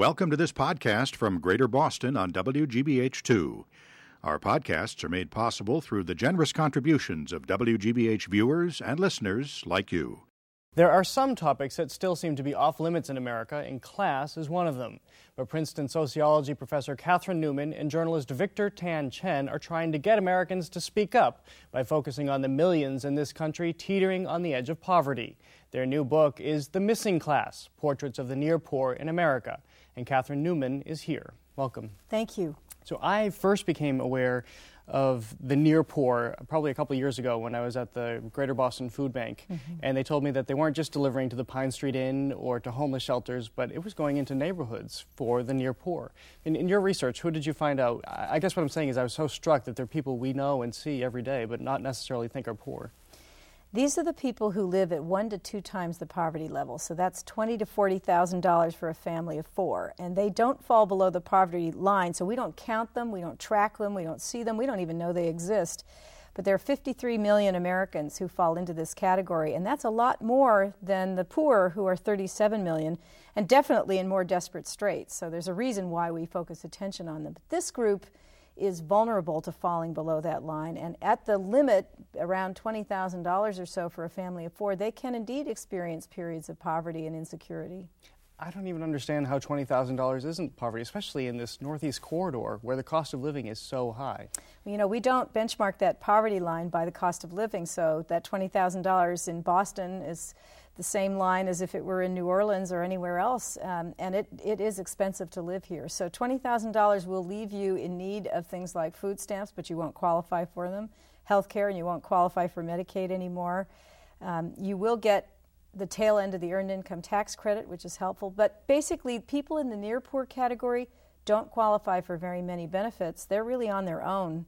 Welcome to this podcast from Greater Boston on WGBH2. Our podcasts are made possible through the generous contributions of WGBH viewers and listeners like you. There are some topics that still seem to be off-limits in America, and class is one of them. But Princeton sociology professor Katherine Newman and journalist Victor Tan Chen are trying to get Americans to speak up by focusing on the millions in this country teetering on the edge of poverty. Their new book is The Missing Class: Portraits of the Near Poor in America. And Katherine Newman is here. Welcome. Thank you. So I first became aware of the near poor probably a couple of years ago when I was at the Greater Boston Food Bank, and they told me that they weren't just delivering to the Pine Street Inn or to homeless shelters, but it was going into neighborhoods for the near poor. In your research, who did you find out? I guess what I'm saying is I was so struck that they're people we know and see every day, but not necessarily think are poor. These are the people who live at 1 to 2 times the poverty level, so that's $20,000 to $40,000 for a family of four, and they don't fall below the poverty line, so we don't count them, we don't track them, we don't see them, we don't even know they exist. But there are 53 million Americans who fall into this category, and that's a lot more than the poor, who are 37 million, and definitely in more desperate straits, so there's a reason why we focus attention on them. But this group is vulnerable to falling below that line, and at the limit, around $20,000 or so for a family of four, they can indeed experience periods of poverty and insecurity. I don't even understand how $20,000 isn't poverty, especially in this Northeast corridor where the cost of living is so high. You know, we don't benchmark that poverty line by the cost of living, so that $20,000 in Boston is the same line as if it were in New Orleans or anywhere else, and it is expensive to live here. So $20,000 will leave you in need of things like food stamps, but you won't qualify for them, health care, and you won't qualify for Medicaid anymore. You will get the tail end of the earned income tax credit, which is helpful, but basically people in the near poor category don't qualify for very many benefits. They're really on their own,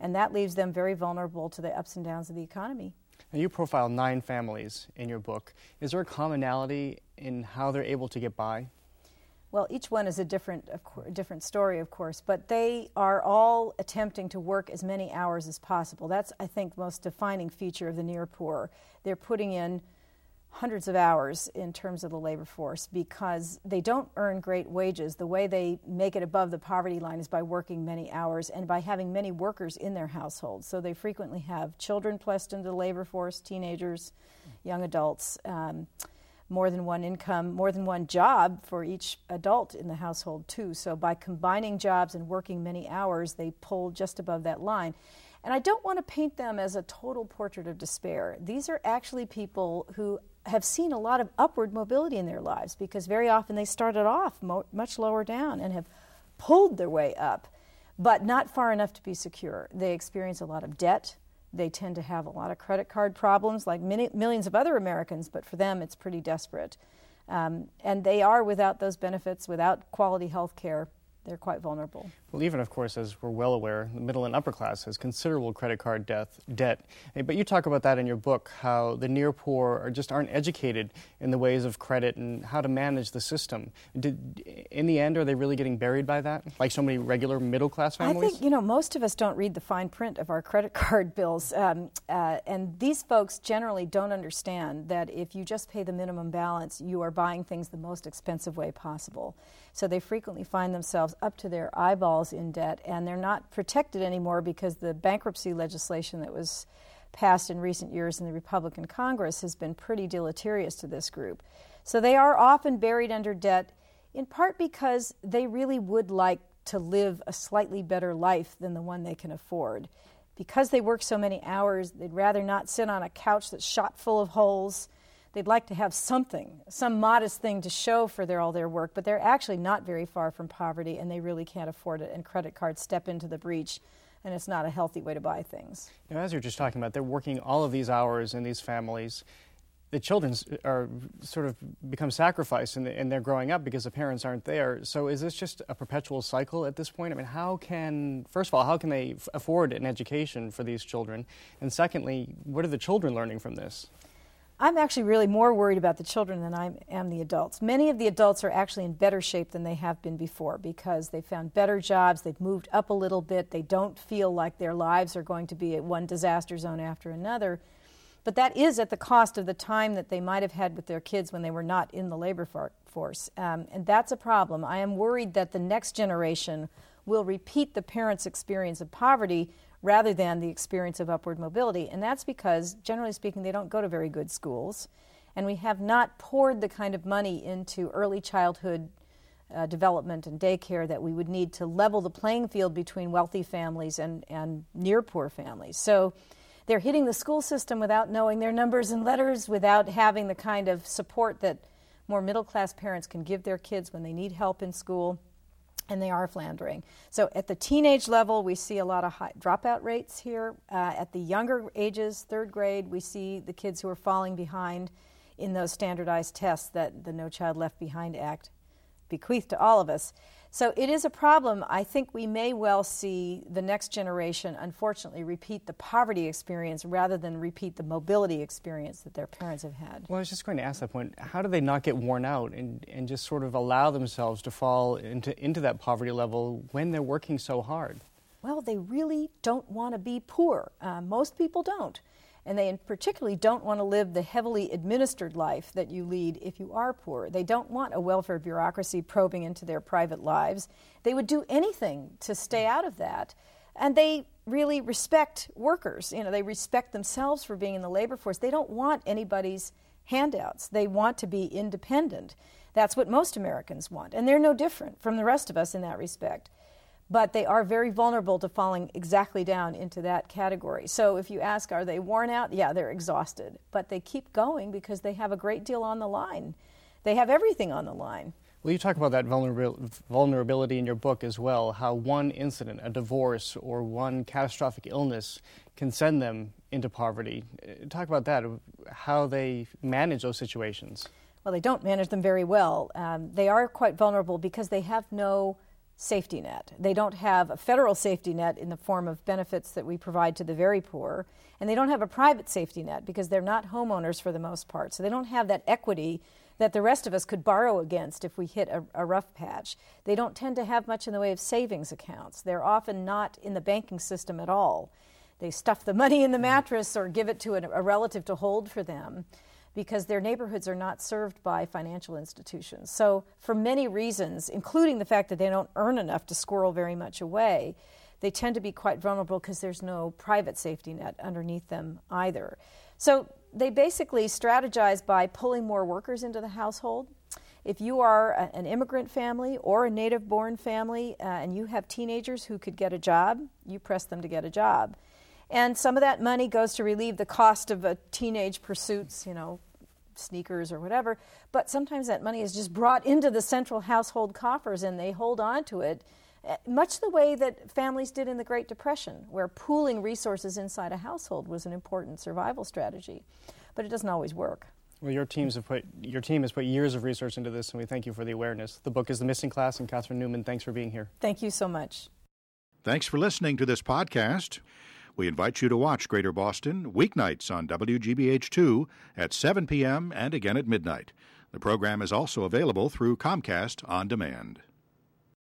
and that leaves them very vulnerable to the ups and downs of the economy. Now, you profile 9 families in your book. Is there a commonality in how they're able to get by? Well, each one is a different story, of course, but they are all attempting to work as many hours as possible. That's, I think, the most defining feature of the near poor. They're putting in hundreds of hours in terms of the labor force because they don't earn great wages. The way they make it above the poverty line is by working many hours and by having many workers in their household. So they frequently have children placed into the labor force, teenagers, young adults, more than one income, more than one job for each adult in the household too. So by combining jobs and working many hours, they pull just above that line. And I don't want to paint them as a total portrait of despair. These are actually people who have seen a lot of upward mobility in their lives because very often they started off much lower down and have pulled their way up, but not far enough to be secure. They experience a lot of debt. They tend to have a lot of credit card problems like millions of other Americans, but for them it's pretty desperate. And they are without those benefits, without quality health care. They're quite vulnerable. Well, even, of course, as we're well aware, the middle and upper class has considerable credit card debt. But you talk about that in your book, how the near poor aren't educated in the ways of credit and how to manage the system. In the end, are they really getting buried by that, like so many regular middle-class families? I think, most of us don't read the fine print of our credit card bills. And these folks generally don't understand that if you just pay the minimum balance, you are buying things the most expensive way possible. So they frequently find themselves up to their eyeballs in debt, and they're not protected anymore because the bankruptcy legislation that was passed in recent years in the Republican Congress has been pretty deleterious to this group. So they are often buried under debt, in part because they really would like to live a slightly better life than the one they can afford. Because they work so many hours, they'd rather not sit on a couch that's shot full of holes. They'd like to have something, some modest thing to show for all their work, but they're actually not very far from poverty, and they really can't afford it, and credit cards step into the breach, and it's not a healthy way to buy things. Now, as you're just talking about, they're working all of these hours in these families. The children are sort of become sacrificed, and they're growing up because the parents aren't there. So is this just a perpetual cycle at this point? I mean, how can they afford an education for these children? And secondly, what are the children learning from this? I'm actually really more worried about the children than I am the adults. Many of the adults are actually in better shape than they have been before because they found better jobs, they've moved up a little bit, they don't feel like their lives are going to be at one disaster zone after another. But that is at the cost of the time that they might have had with their kids when they were not in the labor workforce, and that's a problem. I am worried that the next generation will repeat the parents' experience of poverty rather than the experience of upward mobility, and that's because, generally speaking, they don't go to very good schools, and we have not poured the kind of money into early childhood development and daycare that we would need to level the playing field between wealthy families and near poor families. So they're hitting the school system without knowing their numbers and letters, without having the kind of support that more middle-class parents can give their kids when they need help in school, and they are philandering. So at the teenage level, we see a lot of high dropout rates here. At the younger ages, third grade, we see the kids who are falling behind in those standardized tests that the No Child Left Behind Act bequeathed to all of us. So it is a problem. I think we may well see the next generation, unfortunately, repeat the poverty experience rather than repeat the mobility experience that their parents have had. Well, I was just going to ask that point. How do they not get worn out and just sort of allow themselves to fall into that poverty level when they're working so hard? Well, they really don't want to be poor. Most people don't. And they particularly don't want to live the heavily administered life that you lead if you are poor. They don't want a welfare bureaucracy probing into their private lives. They would do anything to stay out of that. And they really respect workers. You know, they respect themselves for being in the labor force. They don't want anybody's handouts. They want to be independent. That's what most Americans want. And they're no different from the rest of us in that respect. But they are very vulnerable to falling exactly down into that category. So if you ask, are they worn out? Yeah, they're exhausted. But they keep going because they have a great deal on the line. They have everything on the line. Well, you talk about that vulnerability in your book as well, how one incident, a divorce, or one catastrophic illness can send them into poverty. Talk about that, how they manage those situations. Well, they don't manage them very well. They are quite vulnerable because they have no safety net. They don't have a federal safety net in the form of benefits that we provide to the very poor, and they don't have a private safety net because they're not homeowners for the most part. So they don't have that equity that the rest of us could borrow against if we hit a rough patch. They don't tend to have much in the way of savings accounts. They're often not in the banking system at all. They stuff the money in the mattress or give it to a relative to hold for them, because their neighborhoods are not served by financial institutions. So for many reasons, including the fact that they don't earn enough to squirrel very much away, they tend to be quite vulnerable because there's no private safety net underneath them either. So they basically strategize by pulling more workers into the household. If you are an immigrant family or a native-born family and you have teenagers who could get a job, you press them to get a job. And some of that money goes to relieve the cost of teenage pursuits, you know, sneakers or whatever, but sometimes that money is just brought into the central household coffers and they hold on to it, much the way that families did in the Great Depression, where pooling resources inside a household was an important survival strategy. But it doesn't always work. Well, your team has put years of research into this, and we thank you for the awareness. The book is The Missing Class, and Katherine Newman, thanks for being here. Thank you so much. Thanks for listening to this podcast. We invite you to watch Greater Boston weeknights on WGBH2 at 7 p.m. and again at midnight. The program is also available through Comcast On Demand.